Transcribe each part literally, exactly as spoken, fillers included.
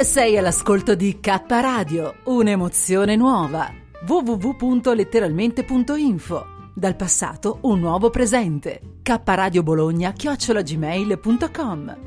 Sei all'ascolto di K Radio, un'emozione nuova. w w w punto letteralmente punto info. Dal passato un nuovo presente. K Radio Bologna chiocciola gmail punto com.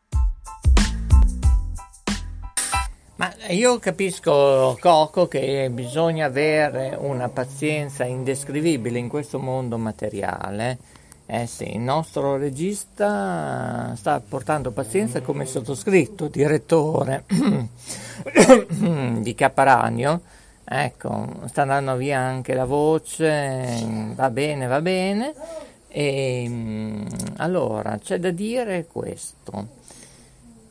Ma io capisco, Coco, che bisogna avere una pazienza indescrivibile in questo mondo materiale. Eh sì, il nostro regista sta portando pazienza come sottoscritto, direttore di Kappa Radio. Ecco, sta andando via anche la voce, va bene, va bene. E allora, c'è da dire questo.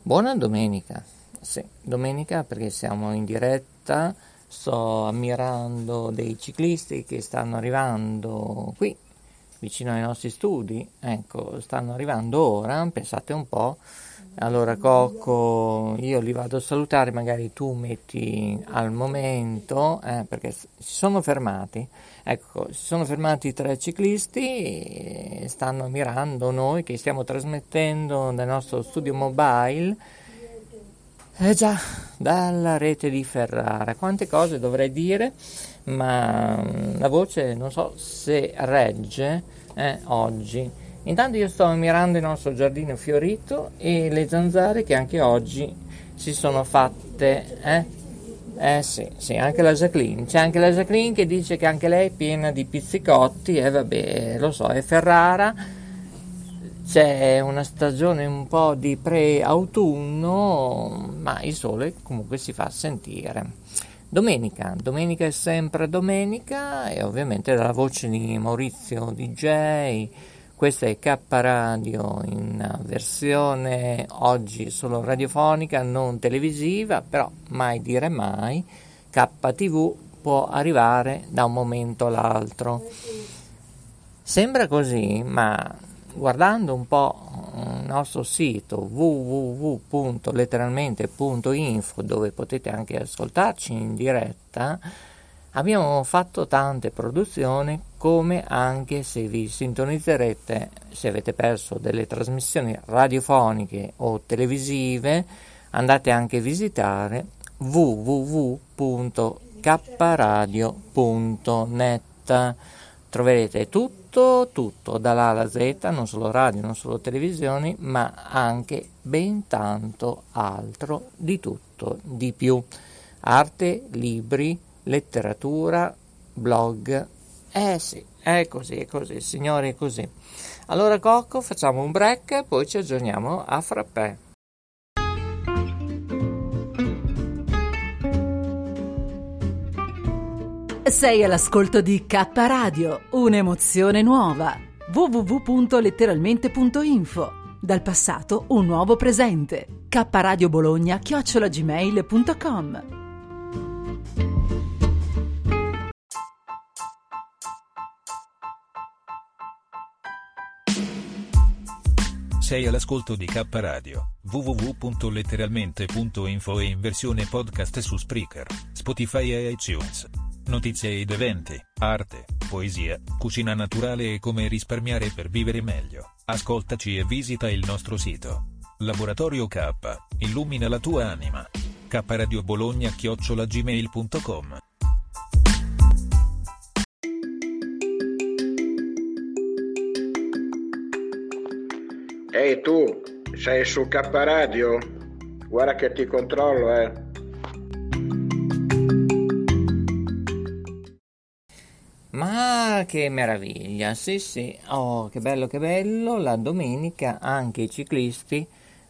Buona domenica. Sì, domenica, perché siamo in diretta, sto ammirando dei ciclisti che stanno arrivando qui, vicino ai nostri studi, ecco, stanno arrivando ora, pensate un po'. Allora Coco, io li vado a salutare, magari tu metti al momento, eh, perché si sono fermati, ecco, si sono fermati tre ciclisti e stanno ammirando noi che stiamo trasmettendo dal nostro studio mobile. Eh già, dalla rete di Ferrara, quante cose dovrei dire, ma la voce non so se regge eh, oggi. Intanto io sto ammirando il nostro giardino fiorito e le zanzare che anche oggi si sono fatte, eh? Eh sì, sì, anche la Jacqueline, c'è anche la Jacqueline che dice che anche lei è piena di pizzicotti, e eh, vabbè, lo so, è Ferrara. C'è una stagione un po' di pre-autunno, ma il sole comunque si fa sentire. Domenica, domenica è sempre domenica e ovviamente dalla voce di Maurizio D J, questa è K Radio in versione oggi solo radiofonica, non televisiva, però mai dire mai, K T V può arrivare da un momento all'altro. Sembra così, ma guardando un po' il nostro sito w w w punto letteralmente punto info, dove potete anche ascoltarci in diretta, abbiamo fatto tante produzioni, come anche se vi sintonizzerete, se avete perso delle trasmissioni radiofoniche o televisive, andate anche a visitare w w w punto kapparadio punto net. Troverete tutto tutto dalla A alla Z, non solo radio, non solo televisioni, ma anche ben tanto altro, di tutto, di più. Arte, libri, letteratura, blog. Eh sì, è così, è così, signori, è così. Allora Cocco, facciamo un break e poi ci aggiorniamo a frappè. Sei all'ascolto di K Radio, un'emozione nuova. w w w punto letteralmente punto info. Dal passato un nuovo presente. K Radio Bologna chiocciola gmail punto com. Sei all'ascolto di K Radio, w w w punto letteralmente punto info e in versione podcast su Spreaker, Spotify e iTunes. Notizie ed eventi, arte, poesia, cucina naturale e come risparmiare per vivere meglio. Ascoltaci e visita il nostro sito. Laboratorio Kappa, illumina la tua anima. Kapparadio Bologna chiocciola gmail punto com. Ehi tu, sei su Kappa Radio? Guarda che ti controllo, eh. Ma che meraviglia, sì sì, oh che bello che bello, la domenica anche i ciclisti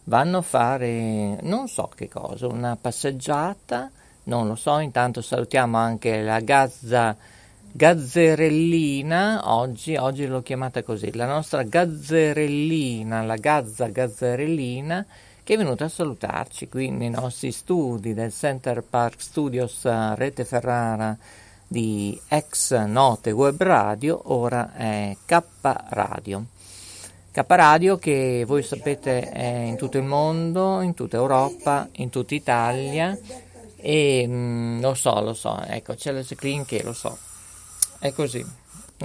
vanno a fare non so che cosa, una passeggiata non lo so. Intanto salutiamo anche la Gazza Gazzerellina, oggi, oggi l'ho chiamata così, la nostra Gazzerellina, la Gazza Gazzerellina, che è venuta a salutarci qui nei nostri studi del Center Park Studios Rete Ferrara di ex Note Web Radio, ora è K Radio. K Radio che voi sapete è in tutto il mondo, in tutta Europa, in tutta Italia e mh, lo so, lo so, ecco c'è la screen che lo so, è così.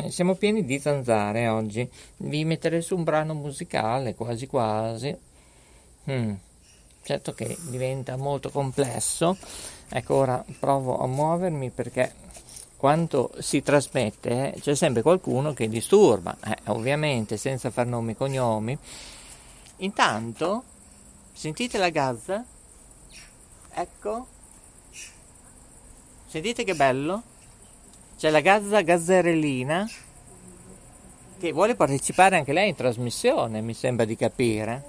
Siamo pieni di zanzare oggi, vi metterei su un brano musicale quasi quasi, mm. certo che diventa molto complesso, ecco ora provo a muovermi perché... Quando si trasmette eh, c'è sempre qualcuno che disturba, eh, ovviamente senza far nomi e cognomi. Intanto sentite la Gazza, ecco, sentite che bello, c'è la Gazza Gazzerellina che vuole partecipare anche lei in trasmissione, mi sembra di capire,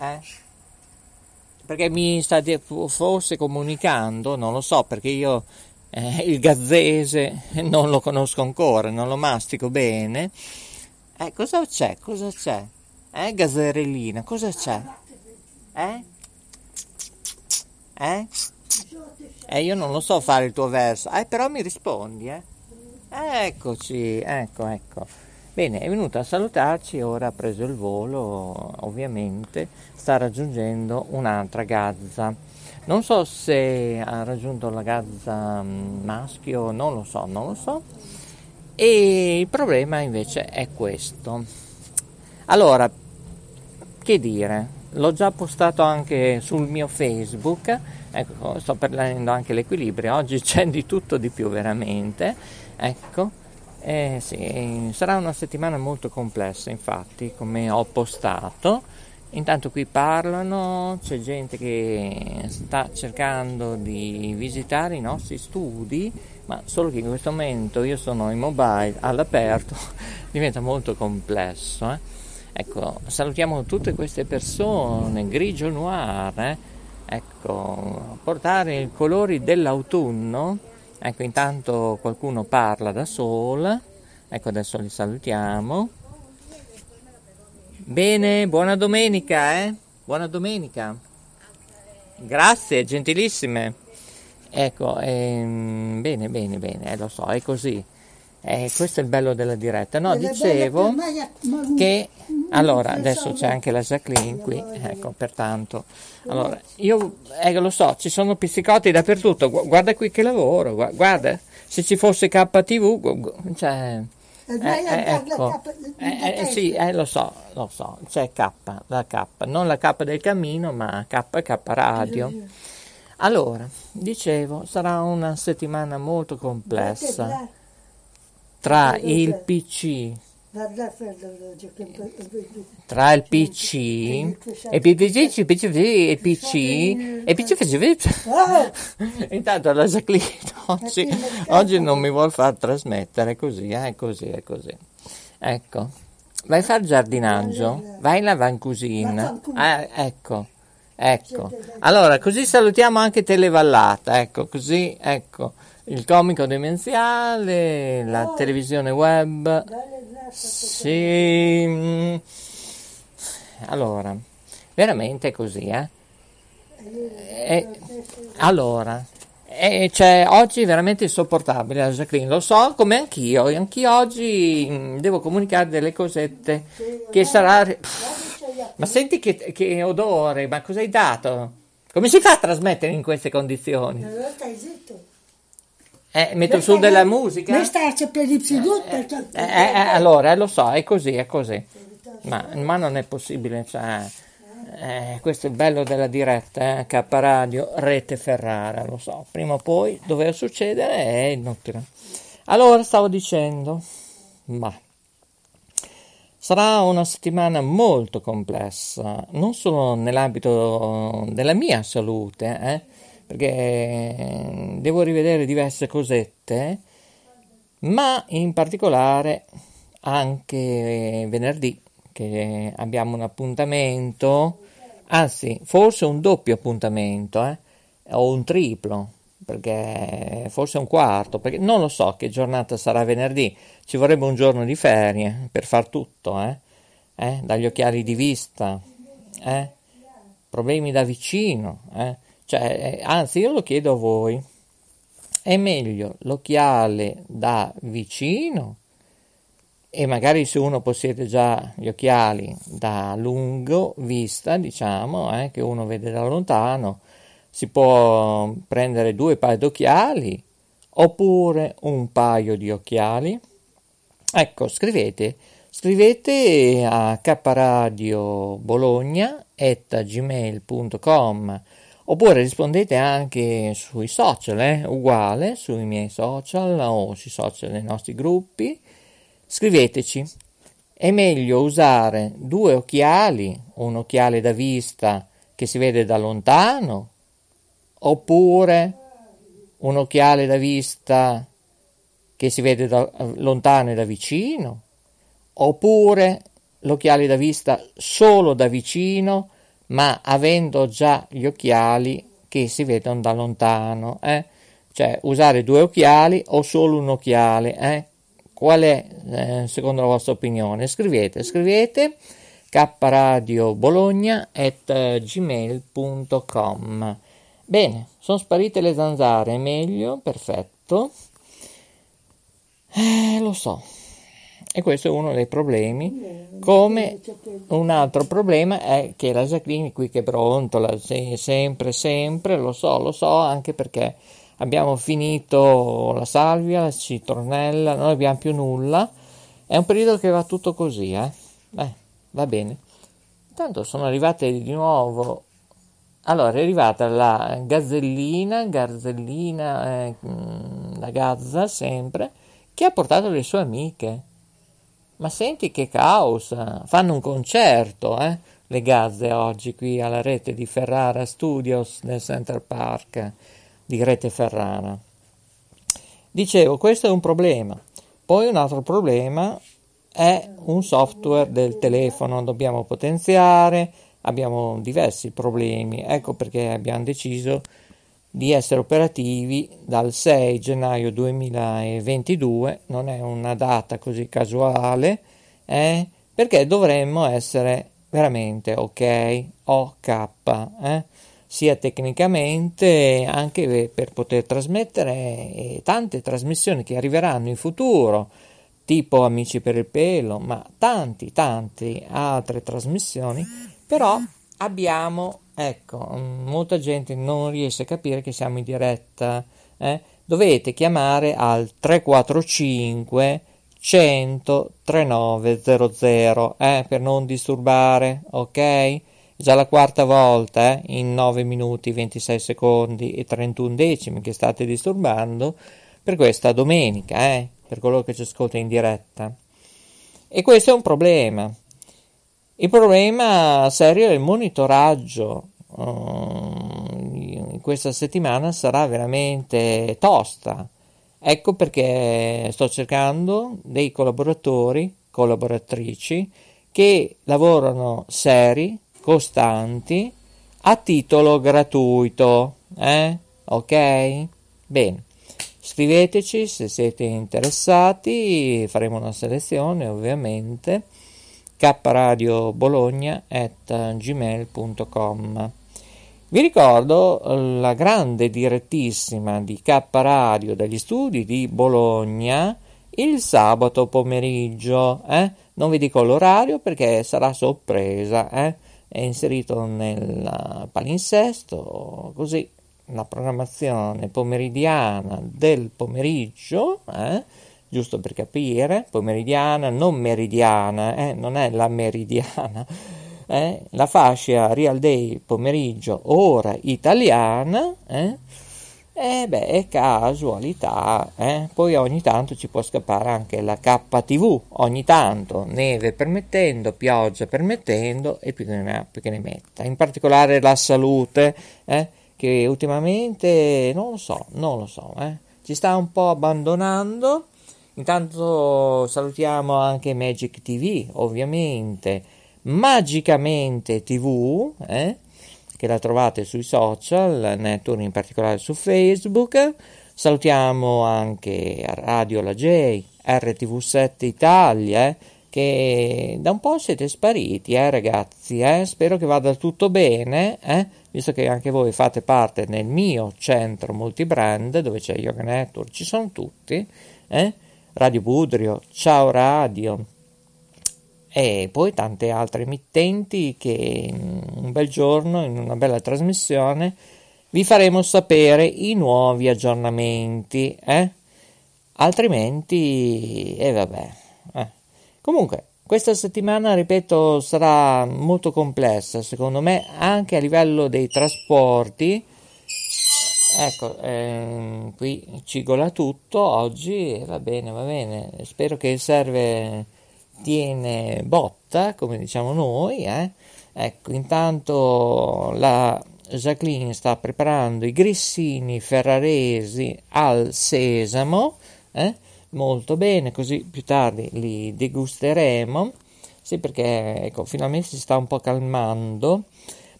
eh? Perché mi sta di- forse comunicando, non lo so, perché io... Eh, il gazzese non lo conosco ancora, non lo mastico bene. Eh, cosa c'è? Cosa c'è? Eh, Gazzerellina, cosa c'è? Eh? Eh? Eh, io non lo so fare il tuo verso. Eh, però mi rispondi, eh? eh eccoci, ecco, ecco. Bene, è venuta a salutarci, ora ha preso il volo, ovviamente. Sta raggiungendo un'altra Gazza. Non so se ha raggiunto la Gazza maschio, non lo so, non lo so. E il problema invece è questo. Allora, che dire? L'ho già postato anche sul mio Facebook. Ecco, sto perdendo anche l'equilibrio. Oggi c'è di tutto di più, veramente. Ecco, eh, sì, sarà una settimana molto complessa, infatti, come ho postato. Intanto qui parlano, c'è gente che sta cercando di visitare i nostri studi, ma solo che in questo momento io sono in mobile all'aperto, diventa molto complesso. Eh? Ecco, salutiamo tutte queste persone, grigio noir, eh? Ecco, portare i colori dell'autunno, ecco intanto qualcuno parla da sola, ecco adesso li salutiamo. Bene, buona domenica, eh? Buona domenica. Grazie, gentilissime. Ecco, ehm, bene, bene, bene, eh, lo so, è così. Eh, questo è il bello della diretta. No, dicevo che... Allora, adesso c'è anche la Jacqueline qui, ecco, pertanto. Allora, io eh, lo so, ci sono pizzicotti dappertutto. Guarda qui che lavoro, guarda. Se ci fosse K T V, cioè... Eh, eh, ecco. eh, eh, sì, eh, lo so, lo so, c'è K, la K, non la K del cammino, ma K, K Radio. Allora, dicevo, sarà una settimana molto complessa tra il P C, tra il P C e P C, P C e P C e P C. Intanto la Jacqueline oggi, oggi non mi vuol far trasmettere, così, è eh, così, è così. Ecco, vai a fare giardinaggio, vai in lavancusina, eh, ecco, ecco. Allora, così salutiamo anche Televallata, ecco, così, ecco, il comico demenziale, la televisione web... Sì, allora, veramente è così, eh? E, allora, e cioè, oggi è veramente insopportabile la Jacqueline, lo so, come anch'io, anch'io oggi devo comunicare delle cosette che sarà... Pff, ma senti che, che odore, ma cosa hai dato? Come si fa a trasmettere in queste condizioni? Eh, metto su della musica. Questa è per i eh, eh, eh, allora, eh, lo so, è così, è così. Ma, ma non è possibile, cioè, eh, questo è il bello della diretta, eh, Kappa Radio, Rete Ferrara, lo so. Prima o poi doveva succedere è inutile. Allora, stavo dicendo, ma sarà una settimana molto complessa, non solo nell'ambito della mia salute, eh. Perché devo rivedere diverse cosette, ma in particolare anche venerdì, che abbiamo un appuntamento, anzi forse un doppio appuntamento, eh, o un triplo, perché forse un quarto, perché non lo so che giornata sarà venerdì, ci vorrebbe un giorno di ferie per far tutto, eh? Eh? Dagli occhiali di vista, eh? Problemi da vicino, eh? Cioè, anzi io lo chiedo a voi, è meglio l'occhiale da vicino, e magari se uno possiede già gli occhiali da lungo vista, diciamo, eh, che uno vede da lontano, si può prendere due paio d'occhiali oppure un paio di occhiali. Ecco, scrivete, scrivete a kappa radio bologna chiocciola gmail punto com oppure rispondete anche sui social, eh, uguale, sui miei social o sui social dei nostri gruppi. Scriveteci, è meglio usare due occhiali, un occhiale da vista che si vede da lontano, oppure un occhiale da vista che si vede da lontano e da vicino, oppure l'occhiale da vista solo da vicino, ma avendo già gli occhiali che si vedono da lontano, eh? Cioè usare due occhiali o solo un occhiale, eh? Qual è, eh, secondo la vostra opinione? Scrivete, scrivete kappa radio bologna chiocciola gmail punto com. Bene, sono sparite le zanzare, è meglio, perfetto. Eh, lo so. E questo è uno dei problemi. Come un altro problema è che la Jacqueline qui che brontola sempre, sempre, lo so, lo so, anche perché abbiamo finito la salvia, la citronella, non abbiamo più nulla. È un periodo che va tutto così, eh? Beh, va bene. Intanto sono arrivate di nuovo. Allora, è arrivata la gazzellina, garzellina, eh, la gazza sempre, che ha portato le sue amiche. Ma senti che caos! Fanno un concerto, eh? Le gazze oggi qui alla rete di Ferrara Studios nel Center Park di Rete Ferrara. Dicevo, questo è un problema. Poi un altro problema è un software del telefono, dobbiamo potenziare, abbiamo diversi problemi, ecco perché abbiamo deciso di essere operativi dal sei gennaio duemilaventidue, non è una data così casuale, eh? Perché dovremmo essere veramente ok, ok, eh? Sia tecnicamente anche per poter trasmettere tante trasmissioni che arriveranno in futuro, tipo Amici per il pelo, ma tanti tanti altre trasmissioni. Però abbiamo, ecco, molta gente non riesce a capire che siamo in diretta, eh? Dovete chiamare al tre quattro cinque cento trentanove zero zero, eh? Per non disturbare, ok? Già la quarta volta, eh, in nove minuti ventisei secondi e trentuno decimi che state disturbando per questa domenica, eh, per coloro che ci ascoltano in diretta. E questo è un problema. Il problema serio è il monitoraggio. Uh, questa settimana sarà veramente tosta. Ecco perché sto cercando dei collaboratori, collaboratrici che lavorano seri, costanti, a titolo gratuito, eh? Ok? Bene, scriveteci se siete interessati, faremo una selezione ovviamente, kappa radio bologna chiocciola gmail punto com. Vi ricordo la grande direttissima di K Radio dagli studi di Bologna il sabato pomeriggio, eh? Non vi dico l'orario perché sarà sorpresa, eh? È inserito nel palinsesto, così, la programmazione pomeridiana del pomeriggio, eh? Giusto per capire, pomeridiana, non meridiana, eh? Non è la meridiana, eh? La fascia Real Day pomeriggio, ora italiana, eh? E beh, è casualità, eh? Poi ogni tanto ci può scappare anche la K tivù, ogni tanto, neve permettendo, pioggia permettendo e più che ne, ha, più che ne metta. In particolare la salute, eh? Che ultimamente non lo so, non lo so, eh? Ci sta un po' abbandonando. Intanto salutiamo anche Magic ti vu, ovviamente, Magicamente ti vu, eh? che la trovate sui social network, in particolare su Facebook. Salutiamo anche Radio La J, erre ti vu sette Italia, eh, che da un po' siete spariti, eh, ragazzi, eh? Spero che vada tutto bene, eh? Visto che anche voi fate parte nel mio centro multibrand, dove c'è Yoga Network, ci sono tutti, eh? Radio Budrio, Ciao Radio e poi tante altre emittenti che un bel giorno, in una bella trasmissione, vi faremo sapere i nuovi aggiornamenti, eh? Altrimenti, e eh vabbè. Eh. Comunque, questa settimana, ripeto, sarà molto complessa, secondo me, anche a livello dei trasporti. Ecco, ehm, qui cigola tutto oggi, eh, va bene, va bene. Spero che serve tiene botta, come diciamo noi, eh? Ecco, intanto la Jacqueline sta preparando i grissini ferraresi al sesamo, eh? Molto bene, così più tardi li degusteremo. Sì, perché ecco, finalmente si sta un po' calmando,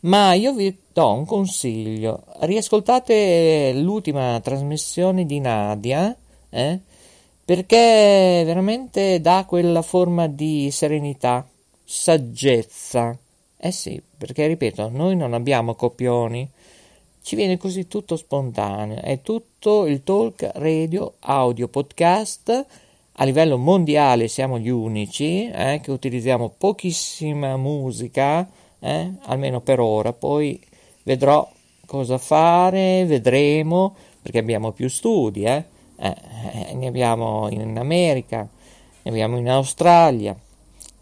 ma io vi do un consiglio: riascoltate l'ultima trasmissione di Nadia, eh? Perché veramente dà quella forma di serenità, saggezza. Eh sì, perché ripeto, noi non abbiamo copioni, ci viene così tutto spontaneo, è tutto il talk radio audio podcast. A livello mondiale siamo gli unici eh, che utilizziamo pochissima musica, eh, almeno per ora, poi vedrò cosa fare, vedremo, perché abbiamo più studi, eh. Eh, eh, ne abbiamo in America, ne abbiamo in Australia,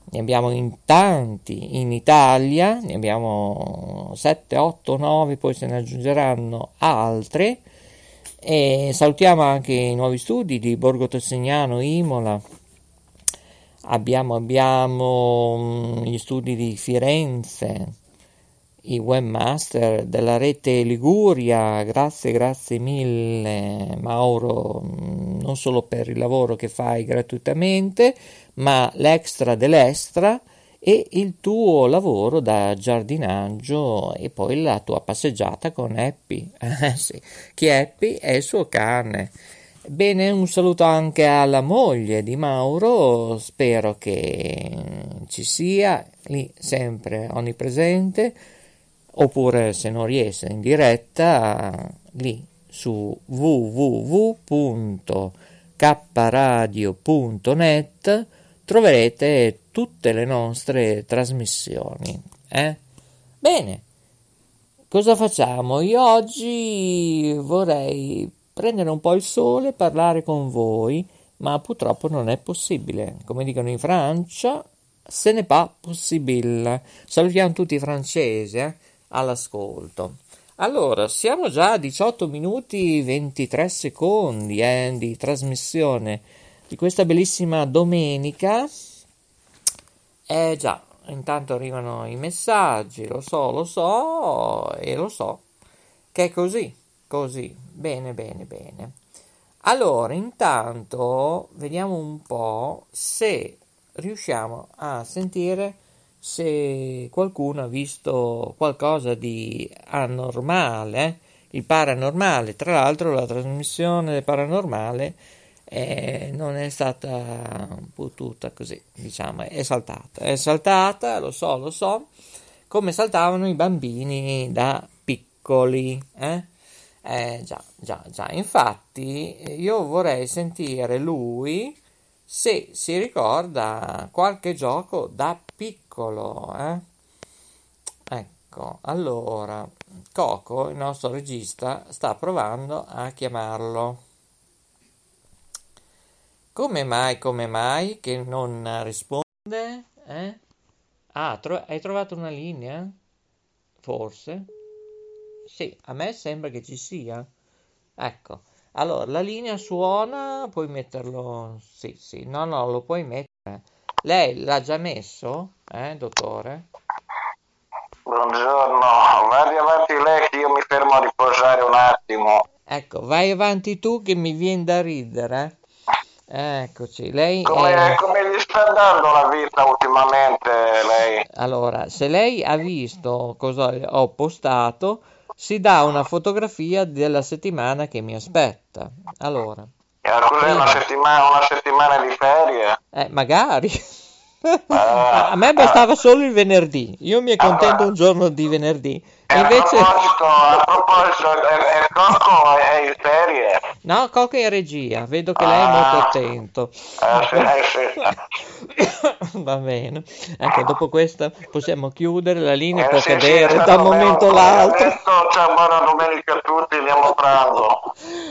ne abbiamo in tanti in Italia, ne abbiamo sette, otto, nove, poi se ne aggiungeranno altri. E salutiamo anche i nuovi studi di Borgo Tossignano, Imola, abbiamo, abbiamo gli studi di Firenze, i webmaster della rete Liguria, grazie, grazie mille Mauro, non solo per il lavoro che fai gratuitamente, ma l'extra dell'extra e il tuo lavoro da giardinaggio e poi la tua passeggiata con Happy, sì, chi è Happy è il suo cane. Bene, un saluto anche alla moglie di Mauro, spero che ci sia lì sempre onnipresente, oppure se non riesce in diretta lì su vu vu vu punto kapparadio punto net troverete tutte le nostre trasmissioni, eh? Bene, cosa facciamo? Io oggi vorrei prendere un po' il sole e parlare con voi, ma purtroppo non è possibile, come dicono in Francia, se ne pas possibile. Salutiamo tutti i francesi, eh? All'ascolto. Allora, siamo già a diciotto minuti e ventitré secondi eh, di trasmissione di questa bellissima domenica. Eh già, intanto arrivano i messaggi, lo so, lo so, e lo so che è così, così, bene, bene, bene. Allora, intanto vediamo un po' se riusciamo a sentire se qualcuno ha visto qualcosa di anormale, il paranormale. Tra l'altro la trasmissione del paranormale eh, non è stata potuta così, diciamo, è saltata, è saltata, lo so, lo so, come saltavano i bambini da piccoli, eh? Eh, già, già, già, infatti io vorrei sentire lui se si ricorda qualche gioco da piccolo, eh? Ecco, allora Coco, il nostro regista, sta provando a chiamarlo. Come mai, come mai che non risponde? Eh? Ah, tro- hai trovato una linea? Forse? Sì, a me sembra che ci sia. Ecco, allora la linea suona, puoi metterlo? Sì, sì, no, no, lo puoi mettere. Lei l'ha già messo, eh, dottore? Buongiorno, vai avanti lei che io mi fermo a riposare un attimo. Ecco, vai avanti tu che mi viene da ridere. Eccoci, lei... Come, è... come gli sta andando la vita ultimamente, lei? Allora, se lei ha visto cosa ho postato, si dà una fotografia della settimana che mi aspetta. Allora, allora è una settimana, una settimana di ferie? Eh, magari. Ah, a me bastava ah, solo il venerdì. Io mi accontento allora, un giorno di venerdì. Invece... A proposito, a proposito, il Cocco è in ferie? No, Cocco è in regia. Vedo che ah, lei è molto attento. Ah, sì, sì. Va bene. Ecco, dopo questa possiamo chiudere la linea, eh, può sì, cadere sì, da un momento all'altro. Ciao, buona domenica a tutti, andiamo a pranzo.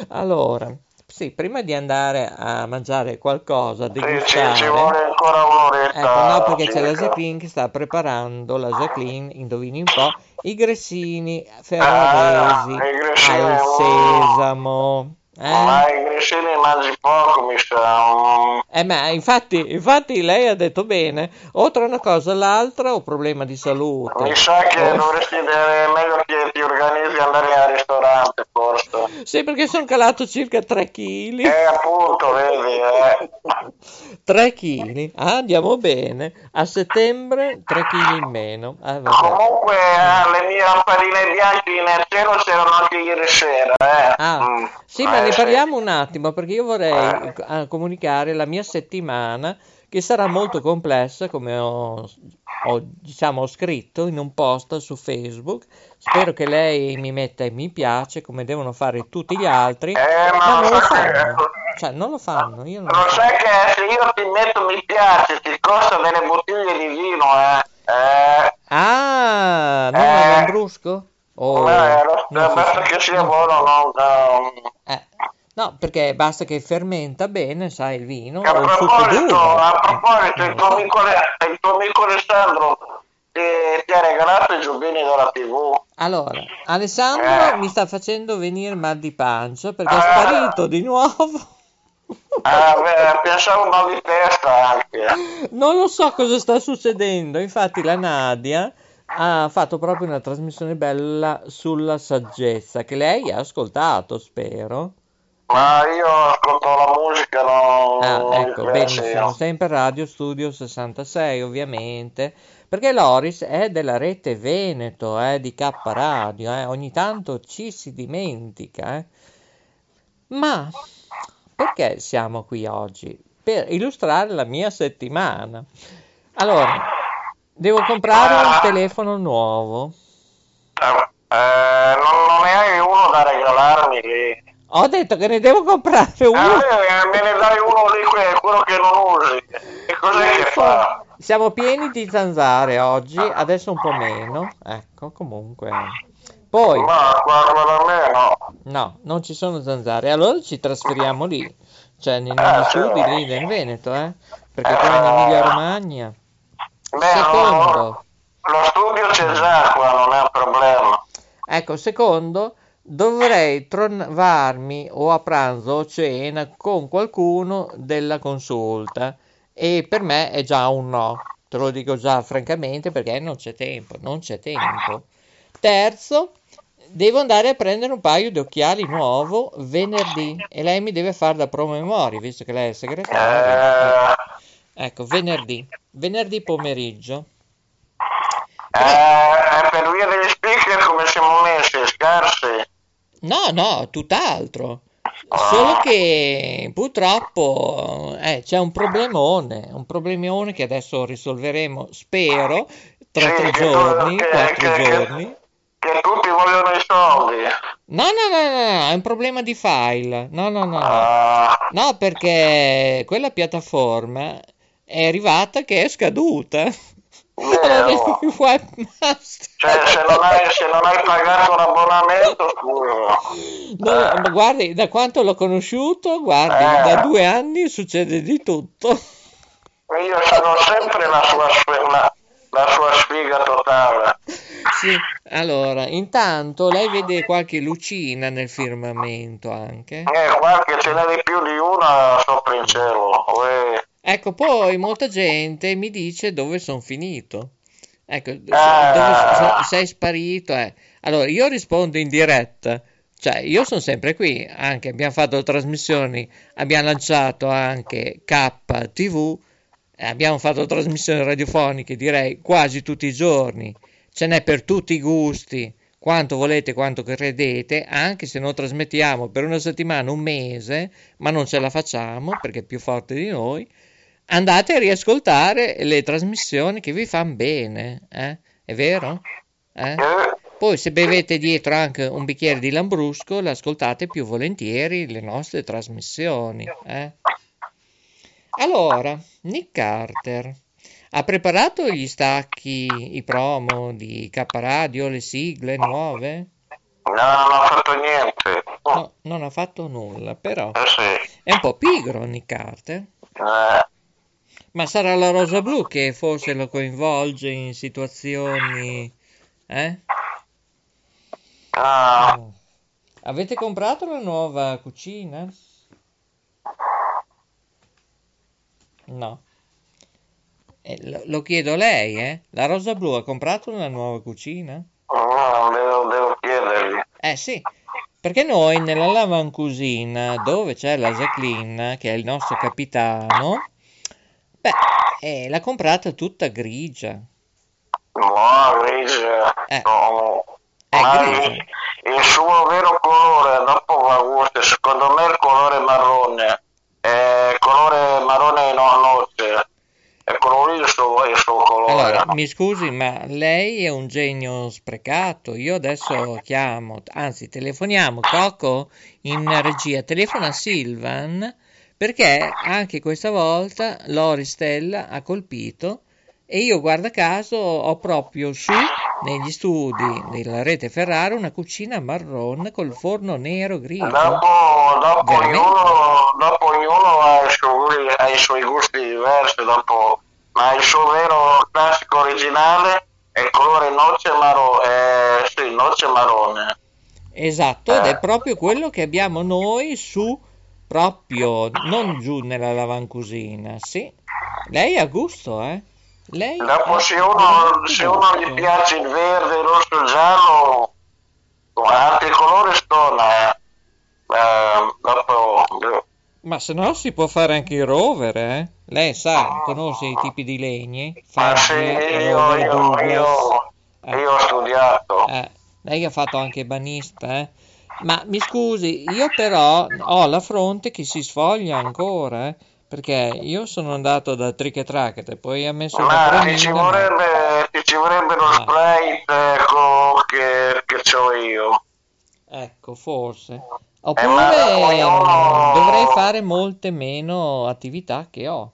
Allora. Sì, prima di andare a mangiare qualcosa, degustare, sì, ci vuole ancora un'oretta. Ecco, no, perché circa. C'è la Jacqueline che sta preparando, la Jacqueline, indovini un po', i grissini ferraresi ah, grissini, al sesamo. Eh? Ma i grissini mangi poco, mi sa. Eh, ma infatti, infatti lei ha detto bene, o tra una cosa e l'altra, o problema di salute. Mi sa che eh. dovresti vedere meglio che ti organizzi andare al ristorante, forse. Sì, perché sono calato circa tre chili. Eh, appunto, vedi, eh. tre chili, ah, andiamo bene. A settembre tre chili in meno. Ah, comunque, eh, le mie lampadine bianche in cielo c'erano anche ieri sera, eh. Ah, mm. sì, eh, ma ne sì. parliamo un attimo, perché io vorrei eh. comunicare la mia settimana, che sarà molto complessa, come ho, ho, diciamo, ho scritto in un post su Facebook. Spero che lei mi metta mi piace, come devono fare tutti gli altri, eh, ma, ma non lo fanno. Che... Cioè, non lo fanno. Io non lo sai che se io ti metto mi piace ti costa delle bottiglie di vino, eh? eh. Ah, non eh. è un brusco? Oh, eh, lo, non so basta che sia buono, no? no. Eh. No, perché basta che fermenta bene, sai, il vino. A proposito, a proposito, il tuo amico, il tuo amico Alessandro ti, ti ha regalato i giubbini della tivù. Allora, Alessandro eh. mi sta facendo venire mal di pancia perché ah. è sparito di nuovo. Ah, beh, pensavo mal di testa anche. Non lo so cosa sta succedendo, infatti la Nadia ha fatto proprio una trasmissione bella sulla saggezza, che lei ha ascoltato, spero. Ma io ascolto la musica, no? Ah, ecco, benissimo, sempre Radio Studio sessantasei, ovviamente, perché Loris è della rete Veneto, eh, di K Radio, eh, ogni tanto ci si dimentica, eh. Ma perché siamo qui oggi? Per illustrare la mia settimana. Allora, devo comprare un telefono nuovo. Eh, non ne hai uno da regalarmi lì? Ho detto che ne devo comprare uno. Ah, eh, me ne dai uno lì, quello che non usi. E cos'è che fa? Siamo pieni di zanzare oggi, adesso un po' meno. Ecco, comunque. Poi. Ma guarda da me, no. No, non ci sono zanzare. Allora ci trasferiamo lì. Cioè, nei eh, sud, sì, lì nel Veneto, eh. Perché qua eh, in Emilia-Romagna. Beh, secondo. No, lo studio c'è già qua, non è un problema. Ecco, secondo. Dovrei trovarmi o a pranzo o cena con qualcuno della consulta, e per me è già un no, te lo dico già francamente, perché non c'è tempo, non c'è tempo. Terzo, devo andare a prendere un paio di occhiali nuovo venerdì, e lei mi deve fare da promemoria, visto che lei è segretaria. Ecco, venerdì, venerdì pomeriggio. Eh, per via degli speaker come siamo messi, scarsi? No, no, tutt'altro. Solo che purtroppo eh, c'è un problemone, un problemone che adesso risolveremo, spero, tra sì, tre giorni, tu, che, quattro che, giorni. Che, che tutti vogliono i soldi. No, no, no, no, no, è un problema di file. No, no, no. Ah. No, perché quella piattaforma è arrivata che è scaduta. Vero. Cioè, se non hai, se non hai pagato l'abbonamento, scusa. No, eh. ma guardi, da quanto l'ho conosciuto, guardi, eh. da due anni succede di tutto. Io sono sempre la sua, la, la sua sfiga totale. Sì, allora, intanto lei vede qualche lucina nel firmamento anche? Eh, qualche, ce n'è di più di una sopra il cielo. Uè. Ecco, poi molta gente mi dice dove sono finito. Ecco, ah. dove sei sparito. Eh. Allora, io rispondo in diretta. Cioè, io sono sempre qui. Anche abbiamo fatto trasmissioni, abbiamo lanciato anche K T V, abbiamo fatto trasmissioni radiofoniche, direi quasi tutti i giorni, ce n'è per tutti i gusti, quanto volete, quanto credete, anche se non trasmettiamo per una settimana, un mese, ma non ce la facciamo perché è più forte di noi, andate a riascoltare le trasmissioni che vi fanno bene, eh? È vero? Eh? Poi se bevete dietro anche un bicchiere di Lambrusco, le ascoltate più volentieri le nostre trasmissioni, eh? Allora, Nick Carter ha preparato gli stacchi, i promo di Kappa Radio, le sigle nuove? No, non ha fatto niente. Oh. No, non ha fatto nulla, però eh sì. È un po' pigro Nick Carter. Eh. Ma sarà la Rosa Blu che forse lo coinvolge in situazioni... Eh? Ah. Oh. Avete comprato la nuova cucina? No. Eh, lo, lo chiedo a lei, eh? La Rosa Blu ha comprato una nuova cucina? No, devo, devo chiedergli. Eh sì, perché noi nella lavandusina, dove c'è la Jacqueline, che è il nostro capitano, beh, eh, l'ha comprata tutta grigia. No, grigia. Eh. No. È grigia. Il, il suo vero colore, dopo va a gusto, secondo me è il colore marrone. È colore marrone non notte. Il suo, il suo colore. Allora, mi scusi, ma lei è un genio sprecato. Io adesso chiamo, anzi telefoniamo, Coco in regia, telefona Silvan, perché anche questa volta Lori Stella ha colpito e io, guarda caso, ho proprio su, negli studi della Rete Ferrara, una cucina marrone col forno nero grigio. Dopo, dopo, ognuno, dopo ognuno ha i, suoi, ha i suoi gusti diversi, dopo... Ma il suo vero classico originale è il colore noce marrone, eh, sì, noce marrone. Esatto, eh. Ed è proprio quello che abbiamo noi su, proprio, non giù nella lavandusina, sì. Lei ha gusto, eh? Lei Dopo se uno, se uno gli piace il verde, il rosso, il giallo, con altri colori stona, eh. Eh, dopo... Ma se no si può fare anche il rover, eh? Lei sa, conosce i tipi di legni? Ah sì, io, io, io, eh. io ho studiato. Eh. Lei ha fatto anche banista, eh? Ma mi scusi, io però ho la fronte che si sfoglia ancora, eh? Perché io sono andato da Trick e Tracket e poi ha messo una cremina. Ma ci vorrebbe, ma... ci vorrebbe lo ah. spray che, che c'ho io. Ecco, forse... Oppure eh, no, dovrei fare molte meno attività che ho.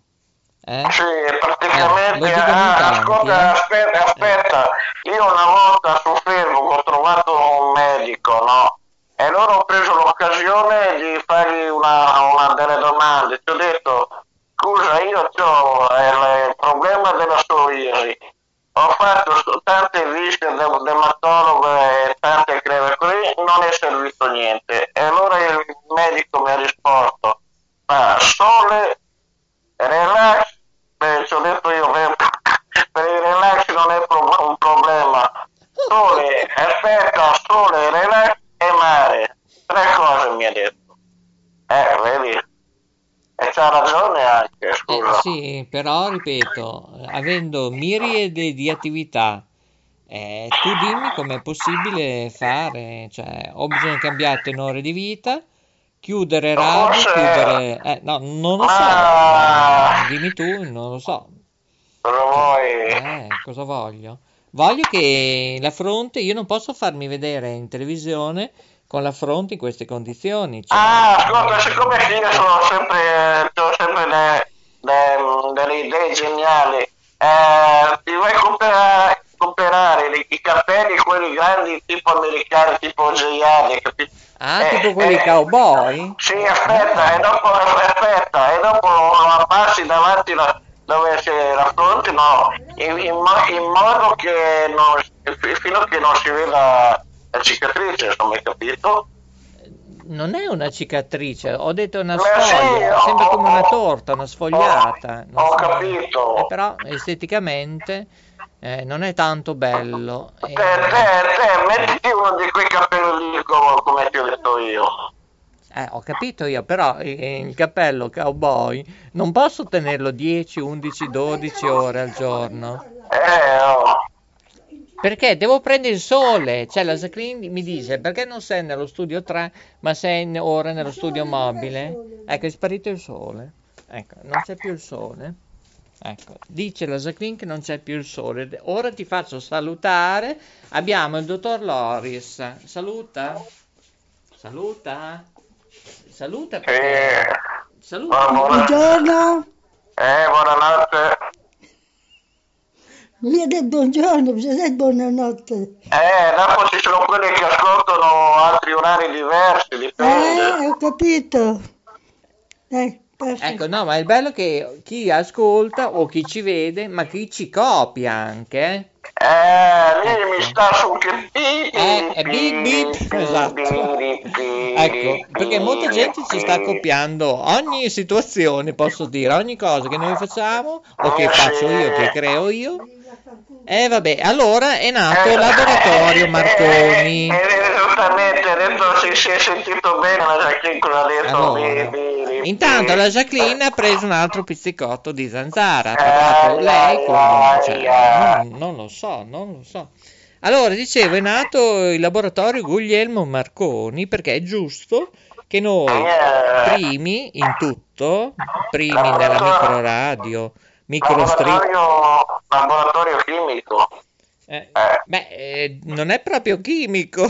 Eh? Sì, praticamente... Eh, ah, ascolta, eh? aspetta, aspetta. Eh. Io una volta su Facebook ho trovato un medico, no? E loro ho preso l'occasione di fargli una, una delle domande. Ti ho detto, scusa, io ho il problema della psoriasi. Ho fatto tante visite del dermatologo e tante creme così, non è servito niente. E allora il medico mi ha risposto, ma sole, relax, beh, ci ho detto io, beh, per il relax non è pro- un problema. Sole, aspetta, sole, relax e mare. Tre cose mi ha detto. Eh, vedi? E c'ha ragione anche, scusa. Eh, sì, però ripeto, avendo miriade di attività, eh, tu dimmi com'è possibile fare, cioè, o bisogna cambiare tenore di vita, chiudere radio, forse... chiudere... Eh, no, non lo so, ah... dimmi tu, non lo so. Cosa vuoi? Eh, cosa voglio? Voglio che la fronte, io non posso farmi vedere in televisione con la fronte in queste condizioni. Cioè... Ah, ascolta, siccome io sono sempre, sono sempre le, le, delle idee geniali, eh, ti vuoi comprare, comprare i, i capelli, quelli grandi tipo americani, tipo geniali, capito? Ah, eh, tipo quelli eh, cowboy? Sì, aspetta, ah. e dopo aspetta, e dopo lo abbassi davanti la, dove c'è la fronte, no, in, in, in modo che non, fino a che non si veda... La cicatrice, insomma, hai capito? Non è una cicatrice, ho detto una sfoglia, sì, sembra ho, come una torta, una sfogliata. Ho, ho so, capito. Eh, però esteticamente eh, non è tanto bello. Te, eh, te, te, mettiti uno di quei capelli lì come, come ti ho detto io. Eh, ho capito io, però il cappello cowboy non posso tenerlo dieci, undici, dodici ore al giorno. Eh, oh. Perché devo prendere il sole. Cioè la screen mi dice: perché non sei nello studio tre, ma sei ora nello studio mobile? Ecco, è sparito il sole. Ecco, non c'è più il sole. Ecco, dice la Jacqueline che non c'è più il sole. Ora ti faccio salutare. Abbiamo il dottor Loris. Saluta. Saluta. Saluta. Eh, Saluta. Buongiorno. Eh, buonanotte. Mi ha detto buongiorno, mi ha detto buonanotte. Eh, dopo ci sono quelli che ascoltano altri orari diversi. Dipende. Eh, ho capito. Eh. Ecco, no, ma è bello che chi ascolta o chi ci vede, ma chi ci copia anche. Eh, lì ecco. Mi sta su che... Eh, è bip bip, esatto. Ecco, perché molta gente ci sta copiando ogni situazione, posso dire, ogni cosa che noi facciamo, o che faccio io, che creo io. E eh, vabbè, allora è nato eh, Laboratorio Marconi. Eh, esattamente, adesso si, si è sentito bene la Jacqueline cosa ha detto. Allora, di, di, intanto la Jacqueline ha preso un altro pizzicotto di zanzara. Ha trovato eh, lei con... Cioè, non, non lo so, non lo so. Allora, dicevo, è nato il Laboratorio Guglielmo Marconi perché è giusto che noi primi in tutto, primi nella microradio, microstrip... Laboratorio chimico eh, eh. Beh, eh, non è proprio chimico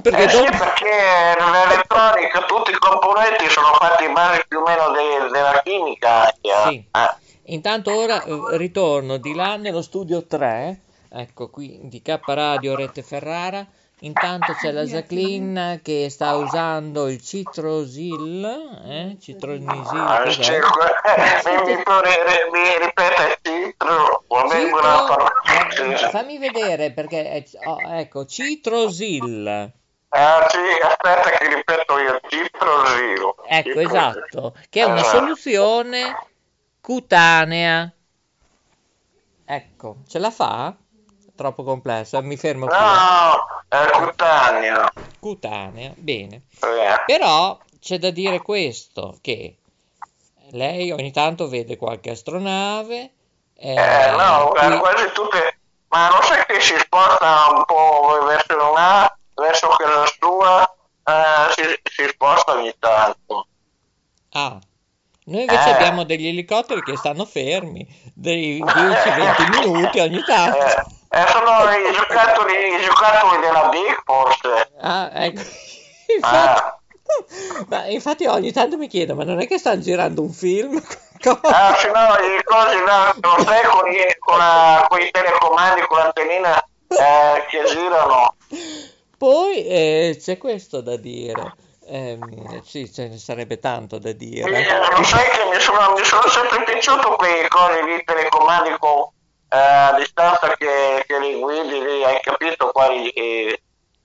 perché, eh sì, dopo... perché nell'elettronica tutti i componenti sono fatti in base più o meno de- della chimica sì. eh. Intanto ora ritorno di là nello studio tre, ecco qui di K Radio Rete Ferrara. Intanto c'è la Jacqueline che sta usando il citrosil, eh? Citronisil. Ah, mi ripete citro. Fammi vedere perché è, oh, ecco citrosil. Ah sì, aspetta che ripeto io citrosil. Ecco, citrosil. Esatto, che è una soluzione cutanea. Ecco, ce la fa? Troppo complessa, mi fermo qui. No, è cutanea. Cutanea, bene. Eh. Però c'è da dire questo, che lei ogni tanto vede qualche astronave. Eh, eh no, qui... quasi tutte... Ma non sai che si sposta un po' verso una, verso quella sua, eh, si, si sposta ogni tanto. Ah. Noi invece eh. abbiamo degli elicotteri che stanno fermi, dei dieci venti minuti ogni tanto. Eh. Eh, sono i giocatori, i giocatori della Big forse. Ah, ecco. Infatti, ah. Ma infatti ogni tanto mi chiedo, ma non è che stanno girando un film? Ah, se no, i cosi no, sai, con, i, con, la, con i telecomandi, con l'antennina eh, che girano. Poi eh, c'è questo da dire. Eh, sì, ce ne sarebbe tanto da dire. Eh, lo sai che mi sono, mi sono sempre piaciuto quei cosi di telecomandi con... a uh, distanza che, che li guidi lì, hai capito quali eh,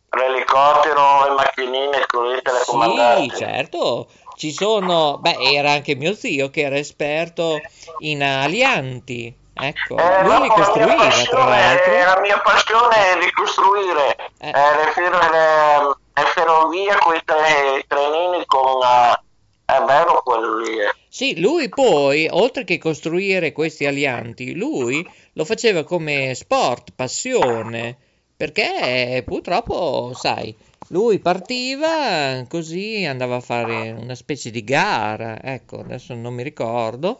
l'elicottero, le macchinine con le telecomandate. Sì, certo, ci sono, beh, era anche mio zio che era esperto in alianti, ecco, eh, lui li costruiva, passione, tra l'altro. Eh, la mia passione è di costruire eh. Eh, le, fer- le, le ferrovie con i, tre, i trenini con la... È vero quello lì. Sì, lui poi, oltre che costruire questi alianti, lui lo faceva come sport, passione, perché purtroppo, sai, lui partiva così, andava a fare una specie di gara, ecco, adesso non mi ricordo,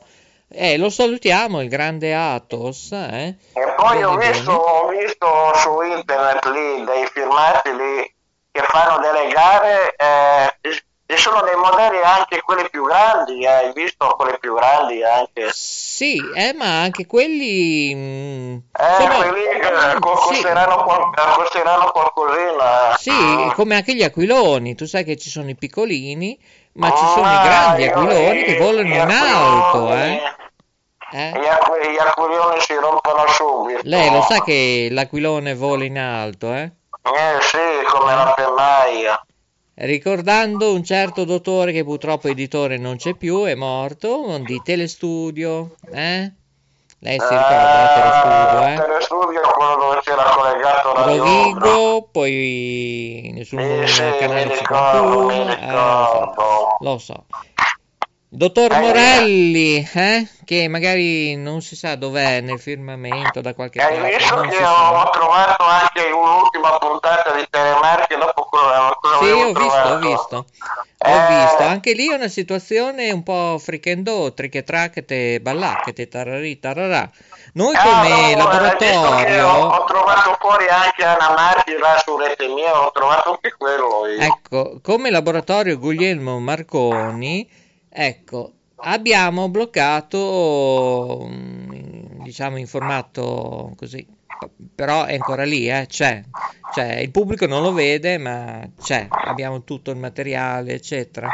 e lo salutiamo, il grande Atos. Eh? E poi ho visto, ho visto su internet lì, dei filmati lì, che fanno delle gare... Eh, ci sono dei modelli anche quelli più grandi, hai eh, visto quelli più grandi anche? Sì, eh, ma anche quelli... Mh, eh, sono... quelli eh, costeranno, sì. qual- costeranno qualcosina. Sì, mm. Come anche gli aquiloni, tu sai che ci sono i piccolini, ma ci sono ah, i grandi aquiloni che volano in alto, eh. Eh? Gli, aqu- gli aquiloni si rompono subito. Lei lo sa che l'aquilone vola in alto, eh? Eh sì, come eh. la pennaia. Ricordando un certo dottore che purtroppo editore non c'è più, è morto, di Telestudio, eh? Lei si ricorda eh, Telestudio, eh? Telestudio, quello dove c'è era collegato la Rovigo, poi nessun eh, canale sì, ricordo, eh, lo, so, lo so. Dottor eh, Morelli, eh, che magari non si sa dov'è nel firmamento da qualche parte. Hai visto che ho trovato anche un'ultima puntata di Telemarche dopo quello che avevo trovato? Sì, ho visto, ho visto. Eh, ho visto, anche lì è una situazione un po' frichendò, trichetracchete, ballacchete, tararì, tararà. Noi come ah, no, laboratorio... Ho, ho trovato fuori anche Anna Marchi là su Rete Mia, ho trovato anche quello io. Ecco, come laboratorio Guglielmo Marconi, ecco, abbiamo bloccato, diciamo in formato così, però è ancora lì, eh, c'è, c'è, il pubblico non lo vede ma c'è, abbiamo tutto il materiale eccetera,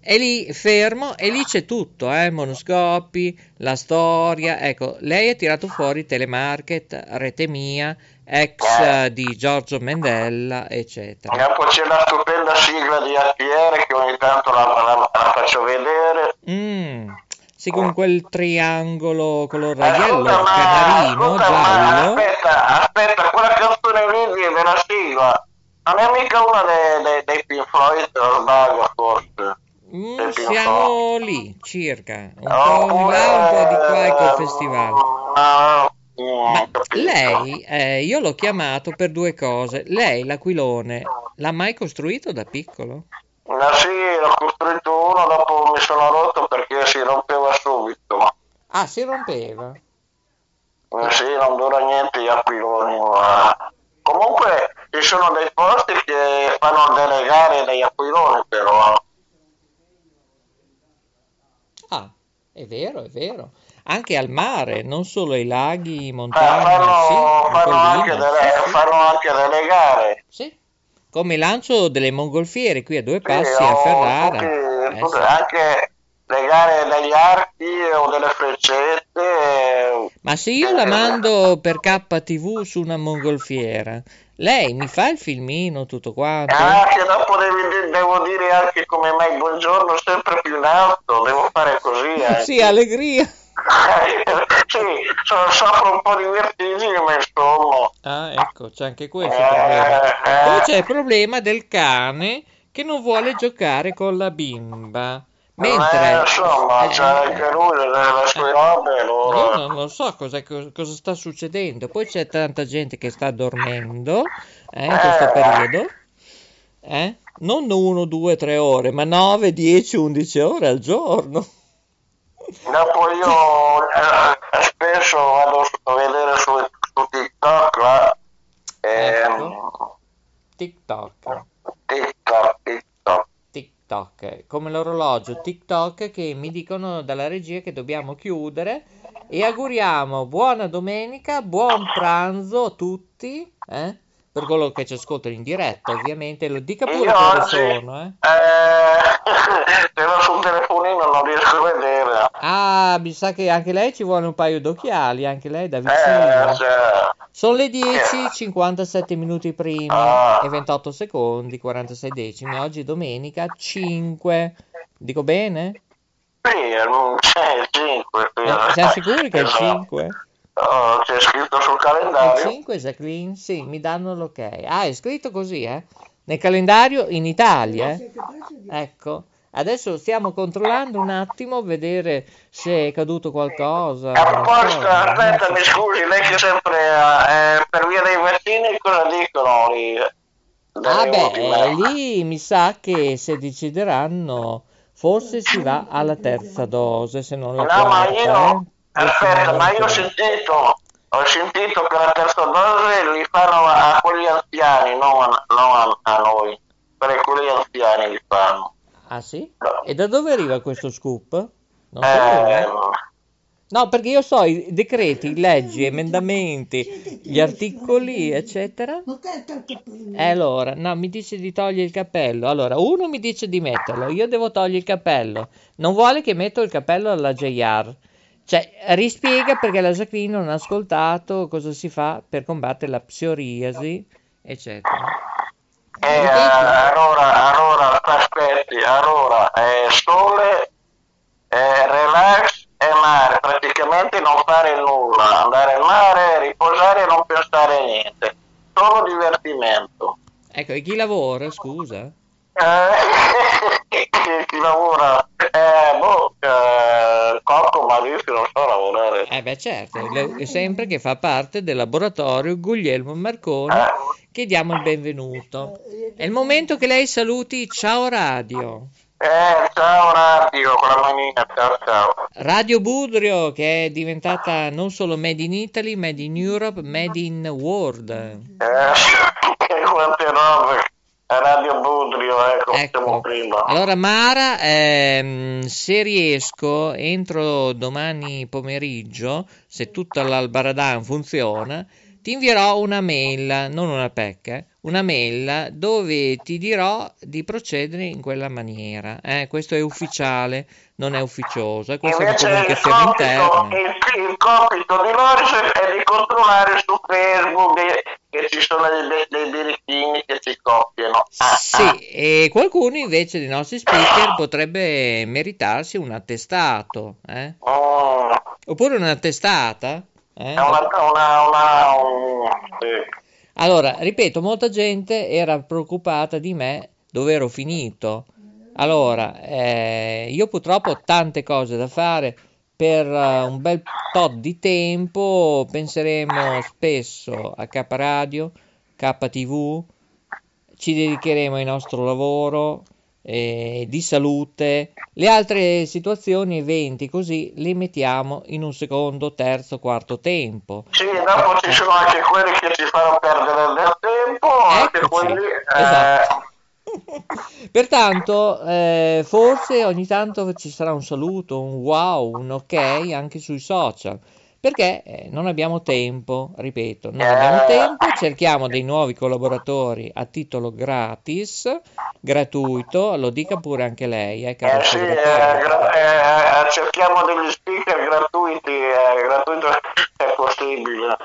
e lì fermo, e lì c'è tutto, eh, monoscopi, la storia, ecco, lei ha tirato fuori Telemarket, Rete Mia, ex di Giorgio Mendella eccetera. E poi c'è la stupenda sigla di A T R che ogni tanto la, la, la faccio vedere. Mm. Sì, con quel triangolo color radiello, canarino, giallo. Aspetta, aspetta, quella canzone lì è della sigla. Non è mica una dei, dei, dei Pink Floyd o sbaglio, forse. Mm, siamo lì, circa. Un oh, po' di là, un po' di qua e col festival. No, no, ma lei, eh, io l'ho chiamato per due cose. Lei, l'aquilone, l'ha mai costruito da piccolo? Ma sì, l'ho costruito uno, dopo mi sono rotto perché si rompeva subito. Ah, si rompeva? Ma sì, non dura niente gli aquiloni, ma... Comunque ci sono dei posti che fanno delle gare degli aquiloni, però... Ah, è vero, è vero. Anche al mare, non solo ai laghi, montagne, eh, fanno, sì, fanno, anche delle, sì, sì. fanno anche delle gare. Sì. Come lancio delle mongolfiere qui a due passi sì, a Ferrara tutti, eh, tutti, sì. Anche le gare degli archi o delle freccette. Ma se io la mando per K T V su una mongolfiera, lei mi fa il filmino tutto quanto? Ah, che dopo devi, devo dire anche come mai buongiorno sempre più in alto, devo fare così anche. Sì, allegria. Sì, so, soffro un po' di vertigine ma insomma. Ah, ecco, c'è anche questo problema. Poi c'è il problema del cane che non vuole giocare con la bimba. Mentre eh, insomma, eh, c'è anche lui le sue robe. Io non lo so cosa, cosa sta succedendo. Poi c'è tanta gente che sta dormendo eh, in questo periodo. Eh? Non uno, due, tre ore, ma nove, dieci, undici ore al giorno. Dopo io eh, spesso vado a vedere su, su TikTok là, ehm... TikTok TikTok TikTok TikTok come l'orologio TikTok, che mi dicono dalla regia che dobbiamo chiudere e auguriamo buona domenica, buon pranzo a tutti eh? Per quello che ci ascoltano in diretta ovviamente, lo dica pure che sono eh? Eh, se non sul telefonino non riesco a vedere. Ah, mi sa che anche lei ci vuole un paio d'occhiali, anche lei da vicino. Eh, Sono le dieci, cinquantasette minuti primi ah. e ventotto secondi, quarantasei decimi. Oggi domenica cinque. Dico bene? Sì, è il cinque. No, siamo sicuri che è il cinque? Oh, c'è scritto sul calendario. Il cinque, Jacqueline? Sì, mi danno l'ok. Ah, è scritto così, eh? Nel calendario in Italia, eh? Ecco. Adesso stiamo controllando un attimo, vedere se è caduto qualcosa. Apposta, aspetta, so. Mi scusi, lei che sempre eh, per via dei vaccini cosa dicono lì? Ah beh, eh, lì mi sa che se decideranno forse si va alla terza dose, se non la no, quarta. Ma io, eh. aspetta, ma io ho sentito, ho sentito che la terza dose li fanno a quelli anziani, non no, a noi, per quelli anziani li fanno. Ah sì? E da dove arriva questo scoop? Non so eh, no, perché io so i decreti, leggi, emendamenti, gli articoli, eccetera. E allora, no, mi dice di togliere il cappello. Allora, uno mi dice di metterlo, io devo togliere il cappello. Non vuole che metto il cappello alla J R. Cioè, rispiega perché la Jacqueline non ha ascoltato cosa si fa per combattere la psoriasi, eccetera. Eh, allora, allora, aspetti, allora, eh, sole, eh, relax e mare, praticamente non fare nulla, andare al mare, riposare e non pensare a niente. Ecco, e chi lavora, scusa? Eh, chi, chi lavora? Eh, boh, eh, Cocco, ma io non so lavorare. Eh beh, certo, le, sempre che fa parte del laboratorio Guglielmo Marconi, eh. che diamo il benvenuto. È il momento che lei saluti Ciao Radio. Eh, ciao Radio, con la manina, ciao ciao. Radio Budrio, che è diventata non solo Made in Italy, Made in Europe, Made in World. Eh, quante robe. Radio Budrio, ecco, ecco. Prima. Allora Mara, ehm, se riesco, entro domani pomeriggio, se tutta l'Albaradan funziona, ti invierò una mail, non una pecca, una mail dove ti dirò di procedere in quella maniera. Eh, questo è ufficiale, non è ufficioso. E questo invece è una comunicazione interna. Il, il compito di Loris è di controllare su Facebook che ci sono dei, dei dirittini che ci copiano. Ah, sì, ah. E qualcuno invece dei nostri speaker potrebbe meritarsi un attestato. Eh? Mm. Oppure una testata. Eh? Una, una, una, un... sì. Allora, ripeto, molta gente era preoccupata di me dove ero finito. Allora, eh, io purtroppo ho tante cose da fare. Per un bel tot di tempo penseremo spesso a K Radio, K T V, ci dedicheremo al nostro lavoro, eh, di salute. Le altre situazioni, eventi, così, le mettiamo in un secondo, terzo, quarto tempo. Sì, dopo ci sono anche quelli che ci fanno perdere del tempo, anche quelli... Eh... Esatto. Pertanto, eh, forse ogni tanto ci sarà un saluto, un wow, un ok anche sui social, perché eh, non abbiamo tempo, ripeto, non abbiamo tempo, cerchiamo dei nuovi collaboratori a titolo gratis, gratuito, lo dica pure anche lei. Eh, caro eh sì, eh, gra- eh, cerchiamo degli speaker gratuiti, eh, gratuito è possibile.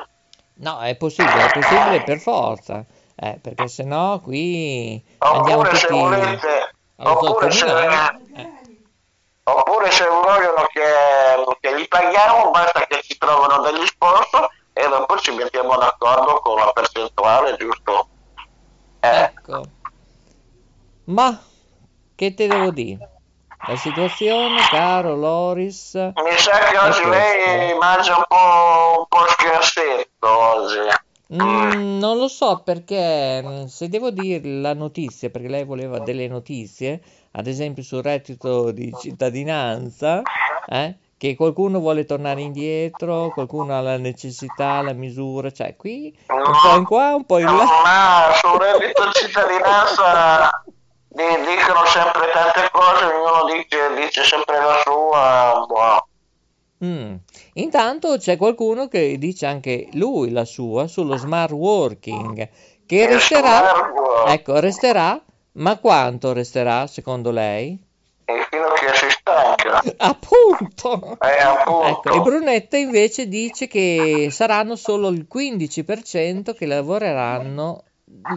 No, è possibile, è possibile per forza. Eh, perché sennò qui oppure andiamo tutti se volete, oppure, se, eh. oppure se vogliono che, che li paghiamo, basta che ci trovano degli sponsor e dopo ci mettiamo d'accordo con la percentuale, giusto? Eh. Ecco, ma che te devo dire? La situazione, caro Loris, mi sa che oggi lei mangia un po', un po' scherzetto oggi. Mm, non lo so, perché se devo dire la notizia, perché lei voleva delle notizie, ad esempio sul reddito di cittadinanza, eh, che qualcuno vuole tornare indietro, qualcuno ha la necessità, la misura, cioè qui un po' in qua, un po' in là. Ma sul reddito di cittadinanza dicono sempre tante cose, ognuno dice, dice sempre la sua. Boh. Mm. Intanto c'è qualcuno che dice anche lui la sua sullo smart working, che resterà, ecco, resterà, ma quanto resterà secondo lei? E fino a che si stanca. Appunto. Eh, appunto. Ecco, e Brunetta invece dice che saranno solo il quindici per cento che lavoreranno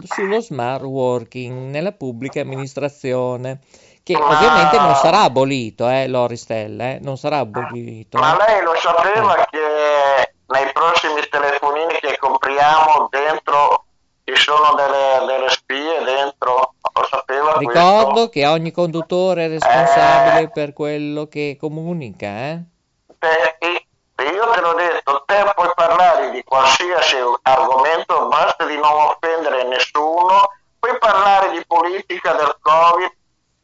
sullo smart working nella pubblica amministrazione. Che ovviamente non sarà abolito, eh, Loristella, eh, non sarà abolito. Ma lei lo sapeva eh. che nei prossimi telefonini che compriamo dentro ci sono delle, delle spie dentro? Lo sapeva? Ricordo questo? Che ogni conduttore è responsabile eh. per quello che comunica, eh? Te, io te l'ho detto, te puoi parlare di qualsiasi argomento, basta di non offendere nessuno, puoi parlare di politica, del Covid,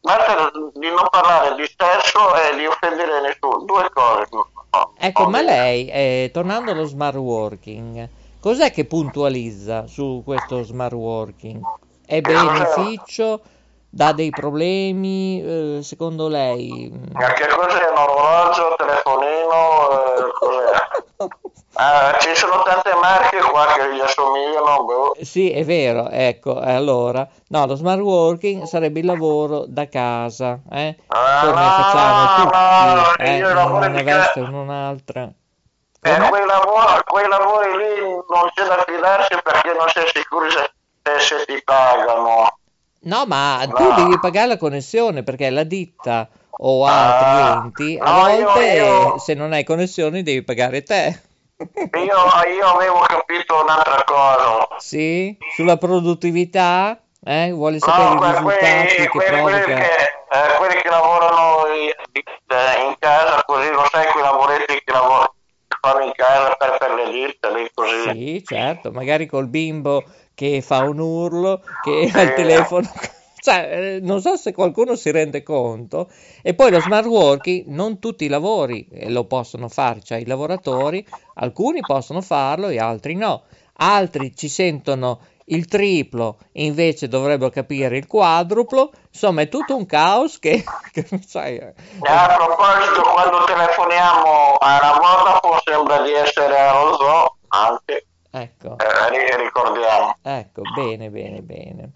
basta di non parlare di sesso e di offendere nessuno, due cose. No, ecco, ma lei, eh, tornando allo smart working, cos'è che puntualizza su questo smart working? È beneficio? Dà dei problemi? Eh, secondo lei? Che cos'è? Un orologio, telefonino? Eh, cos'è? Ah, ci sono tante marche qua che gli assomigliano. Boh. Sì, è vero, ecco, allora, no, lo smart working sarebbe il lavoro da casa, eh? Come ah, facciamo tutti, no, eh? Io non una veste, che... un'altra. Per eh, quei, quei lavori lì non c'è da fidarsi perché non sei sicuro se, se ti pagano. No, ma no. Tu devi pagare la connessione perché la ditta o altri uh, enti, a no, volte io, io... se non hai connessioni devi pagare te. Io, io avevo capito un'altra cosa. Sì? Sulla produttività? Eh, vuole sapere no, i risultati quelli, che quelli, provoca. Quelli che, eh, quelli che lavorano in casa, così lo sai, quei lavoretti che lavorano in casa per, per le dita, lì, così. Sì, certo, magari col bimbo che fa un urlo, che sì, al telefono... Cioè, non so se qualcuno si rende conto. E poi lo smart working, non tutti i lavori lo possono fare, cioè i lavoratori, alcuni possono farlo e altri no. Altri ci sentono il triplo, invece dovrebbero capire il quadruplo. Insomma, è tutto un caos che... che sai, eh. A proposito, quando telefoniamo a Ramona sembra di essere allo zoo, anche. Ecco. Eh, ricordiamo. Ecco, bene, bene, bene.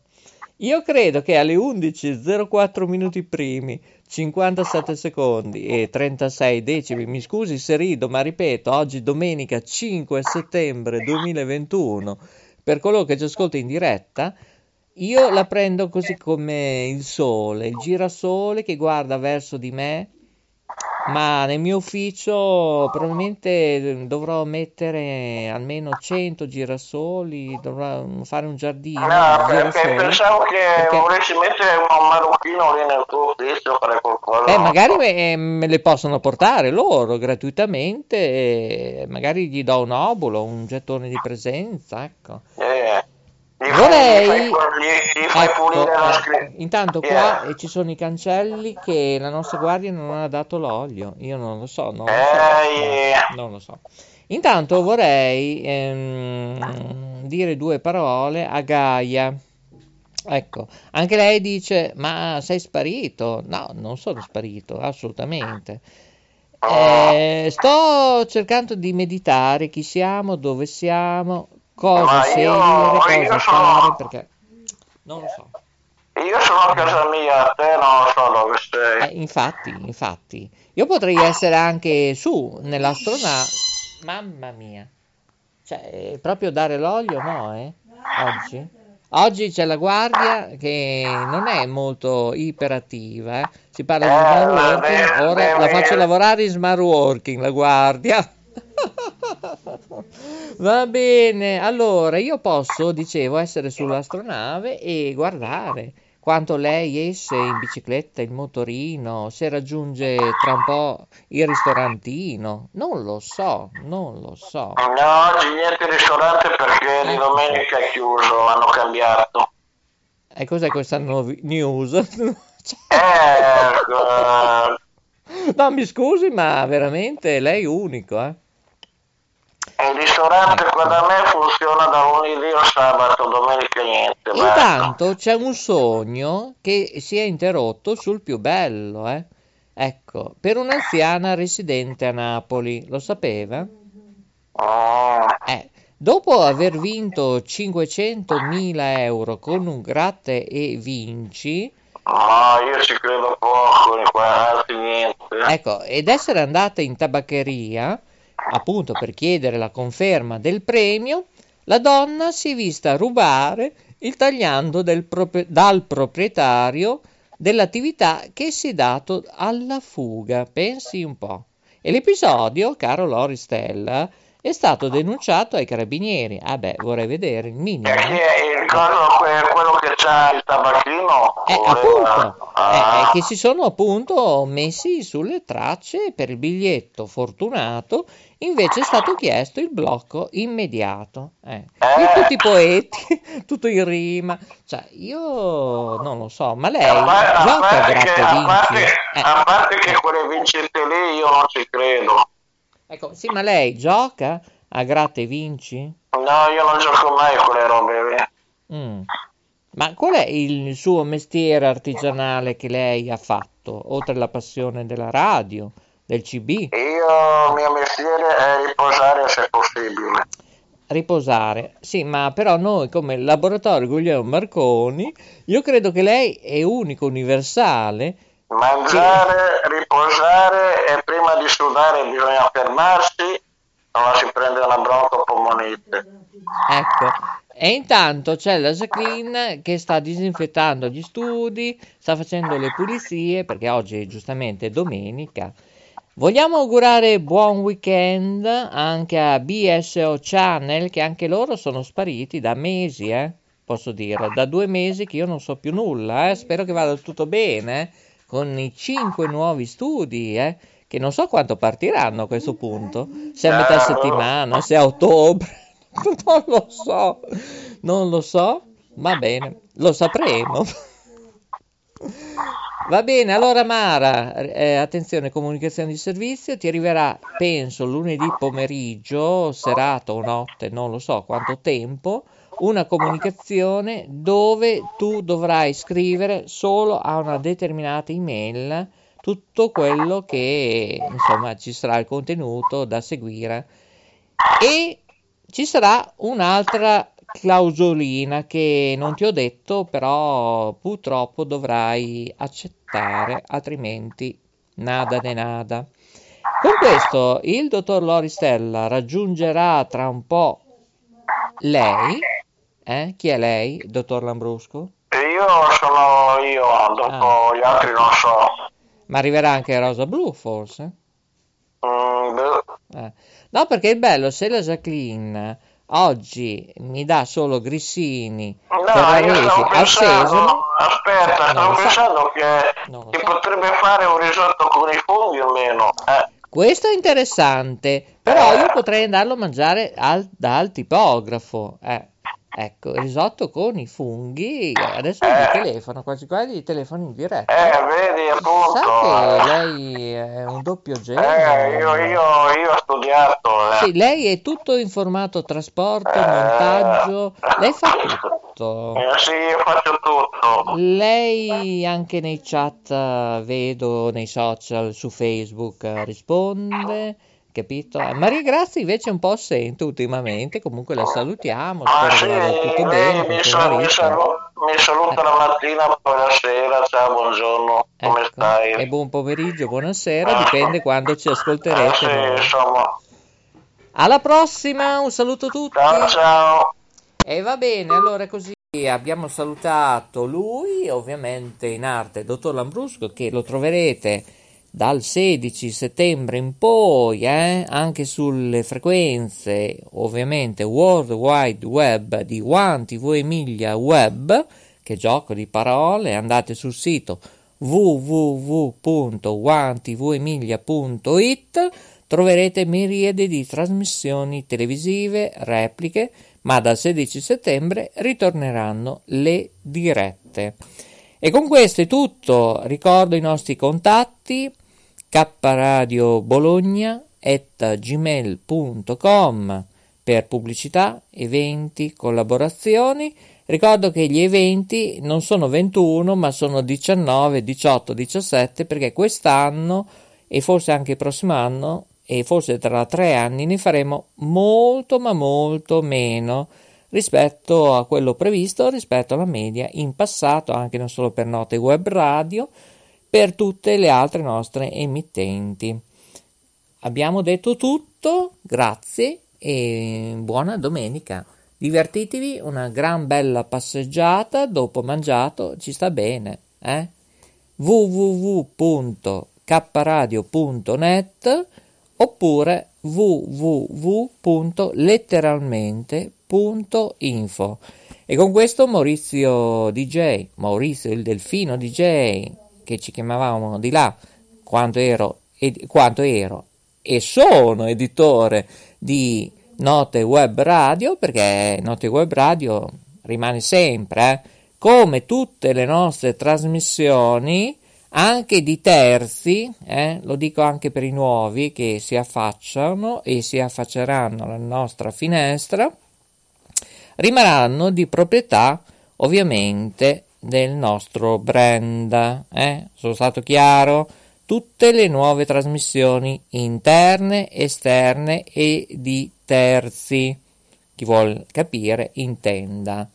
Io credo che alle undici e zero quattro minuti primi, cinquantasette secondi e trentasei decimi, mi scusi se rido, ma ripeto, oggi domenica cinque settembre duemilaventuno, per coloro che ci ascolta in diretta, io la prendo così come il sole, il girasole che guarda verso di me, ma nel mio ufficio probabilmente dovrò mettere almeno cento girasoli, dovrò fare un giardino. No, perché pensavo che perché... volessi mettere un marocchino lì nel tuo ufficio, fare qualcosa. Eh, magari me, me le possono portare loro gratuitamente, e magari gli do un obulo, un gettone di presenza, ecco. Eh. Gli vorrei, ecco, eh, intanto qua yeah. ci sono i cancelli che la nostra guardia non ha dato l'olio, io non lo so, non lo so, yeah. non lo so. Intanto vorrei ehm, dire due parole a Gaia, ecco, anche lei dice, ma sei sparito? No, non sono sparito, assolutamente. Eh, sto cercando di meditare chi siamo, dove siamo... Cosa seguire, cosa io sono, fare, perché non lo so. Io sono a casa mia, te non so dove sei. Eh, infatti, infatti. Io potrei essere anche su, nell'astronave. Mamma mia. Cioè, proprio dare l'olio, no, eh? Oggi? Oggi c'è la guardia che non è molto iperattiva, eh? Si parla di smart working, ora la faccio lavorare in smart working, la guardia. Va bene, allora io posso, dicevo, essere sull'astronave e guardare quanto lei esce in bicicletta, in motorino, se raggiunge tra un po' il ristorantino, non lo so, non lo so. No, oggi niente ristorante perché di domenica è chiuso, hanno cambiato. E cos'è questa nuova news? eh, No, mi scusi, ma veramente lei è unico, eh? Il ristorante ecco. qua da me funziona da lunedì al sabato, domenica niente. Intanto basta. C'è un sogno che si è interrotto sul più bello, eh? Ecco, per un'anziana residente a Napoli, lo sapeva? Oh. Eh, dopo aver vinto cinquecentomila euro con un gratta e vinci... No, io ci credo poco, guardate, niente. Ecco, ed essere andata in tabaccheria, appunto per chiedere la conferma del premio, la donna si è vista rubare il tagliando del proprio, dal proprietario dell'attività che si è dato alla fuga, pensi un po'. E l'episodio, caro Lori Stella, è stato denunciato ai carabinieri. Ah beh, vorrei vedere il minimo. Perché il coso, quello che c'ha il tabacchino... Eh, appunto, ah. eh, che si sono appunto messi sulle tracce per il biglietto fortunato, invece è stato chiesto il blocco immediato. Eh. Eh. Io tutti i poeti, tutto in rima, cioè io non lo so, ma lei... Eh, ma, gioca a, parte che, a, parte, eh. a parte che quelle vincente lì io non ci credo. Ecco, sì, ma lei gioca a gratta e vinci? No, io non gioco mai con le robe. Mm. Ma qual è il suo mestiere artigianale che lei ha fatto, oltre alla passione della radio, del ci bi? Io, il mio mestiere è riposare se possibile. Riposare, sì, ma però noi come laboratorio Guglielmo Marconi, io credo che lei è unico, universale... Mangiare, sì. riposare e prima di sudare bisogna fermarsi, non si prende una broncopolmonite. Ecco, e intanto c'è la Jacqueline che sta disinfettando gli studi, sta facendo le pulizie perché oggi giustamente è domenica. Vogliamo augurare buon weekend anche a bi esse o Channel che anche loro sono spariti da mesi, eh? posso dire, da due mesi che io non so più nulla, eh. Spero che vada tutto bene con i cinque nuovi studi, eh, che non so quanto partiranno a questo punto, se a metà settimana, se a ottobre, non lo so, non lo so, va bene, lo sapremo. Va bene, allora Mara, eh, attenzione, comunicazione di servizio, ti arriverà, penso, lunedì pomeriggio, serata o notte, non lo so quanto tempo, una comunicazione dove tu dovrai scrivere solo a una determinata email tutto quello che, insomma, ci sarà il contenuto da seguire, e ci sarà un'altra clausolina che non ti ho detto, però purtroppo dovrai accettare, altrimenti nada de nada. Con questo il dottor Loristella raggiungerà tra un po' lei. Eh? Chi è lei, dottor Lambrusco? Io sono io, dopo ah. gli altri non so. Ma arriverà anche Rosa Blu, forse? Mm, eh. No, perché è bello, se la Jacqueline oggi mi dà solo grissini, no, ferraresi al sesamo. Aspetta, eh, stavo pensando so. che, che so. potrebbe fare un risotto con i funghi o meno. Eh. Questo è interessante, però eh. io potrei andarlo a mangiare al, dal tipografo. Eh. Ecco, risotto con i funghi, adesso eh. mi telefono, quasi quasi telefono in diretta. Eh, vedi, appunto. Sa che lei è un doppio genio. Eh, io, io, io ho studiato. Eh. Sì, lei è tutto in formato trasporto, eh. montaggio, lei fa tutto. Eh, sì, io faccio tutto. Lei anche nei chat, vedo, nei social, su Facebook risponde. Capito? Maria Grazia invece è un po' assente ultimamente, comunque la salutiamo. Ah, sì, tutto bene, mi, sal- mi, salu- mi saluta eh. la mattina, buonasera, ciao, buongiorno, ecco. come stai? E buon pomeriggio, buonasera, eh. dipende quando ci ascolterete. Eh, sì, insomma. Alla prossima, un saluto a tutti. Ciao, ciao. E va bene, allora così abbiamo salutato lui, ovviamente in arte, dottor Lambrusco, che lo troverete dal sedici settembre in poi, eh, anche sulle frequenze ovviamente World Wide Web di OneTV Emilia Web, che gioco di parole. Andate sul sito w w w punto one t v emilia punto i t, troverete miriade di trasmissioni televisive, repliche, ma dal sedici settembre ritorneranno le dirette. E con questo è tutto, ricordo i nostri contatti: kappa radio bologna chiocciola gmail punto com per pubblicità, eventi, collaborazioni. Ricordo che gli eventi non sono ventuno, ma sono diciannove, diciotto, diciassette, perché quest'anno e forse anche il prossimo anno e forse tra tre anni ne faremo molto ma molto meno rispetto a quello previsto, rispetto alla media in passato, anche non solo per Note Web Radio, per tutte le altre nostre emittenti. Abbiamo detto tutto, grazie e buona domenica. Divertitevi, una gran bella passeggiata, dopo mangiato ci sta bene, eh? w w w punto kapparadio punto net oppure w w w punto letteralmente punto info. E con questo Maurizio D J, Maurizio il Delfino D J, che ci chiamavamo di là quando ero, ed, quanto ero e sono editore di Note Web Radio, perché Note Web Radio rimane sempre, eh, come tutte le nostre trasmissioni anche di terzi, eh, lo dico anche per i nuovi che si affacciano e si affacceranno alla nostra finestra, rimarranno di proprietà ovviamente del nostro brand, eh? Sono stato chiaro? Tutte le nuove trasmissioni interne, esterne e di terzi, chi vuol capire intenda.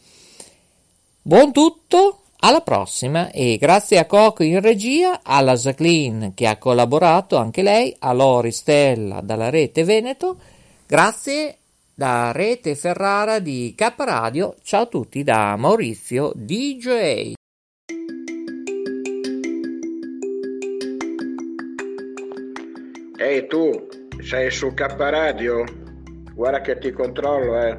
Buon tutto, alla prossima, e grazie a Coco in regia, alla Jacqueline che ha collaborato anche lei, a Loristella dalla Rete Veneto, grazie da Rete Ferrara di K Radio. Ciao a tutti da Maurizio D J. Ehi tu, sei su K Radio? Guarda che ti controllo, eh.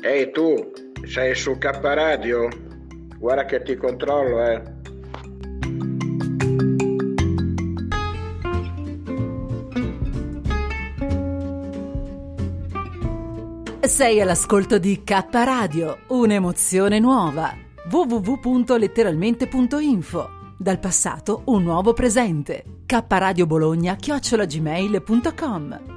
Ehi tu, sei su Kappa Radio? Guarda che ti controllo, eh. Sei all'ascolto di Kappa Radio, un'emozione nuova. w w w punto letteralmente punto info. Dal passato un nuovo presente. Kappa Radio Bologna chiocciola gmail punto com.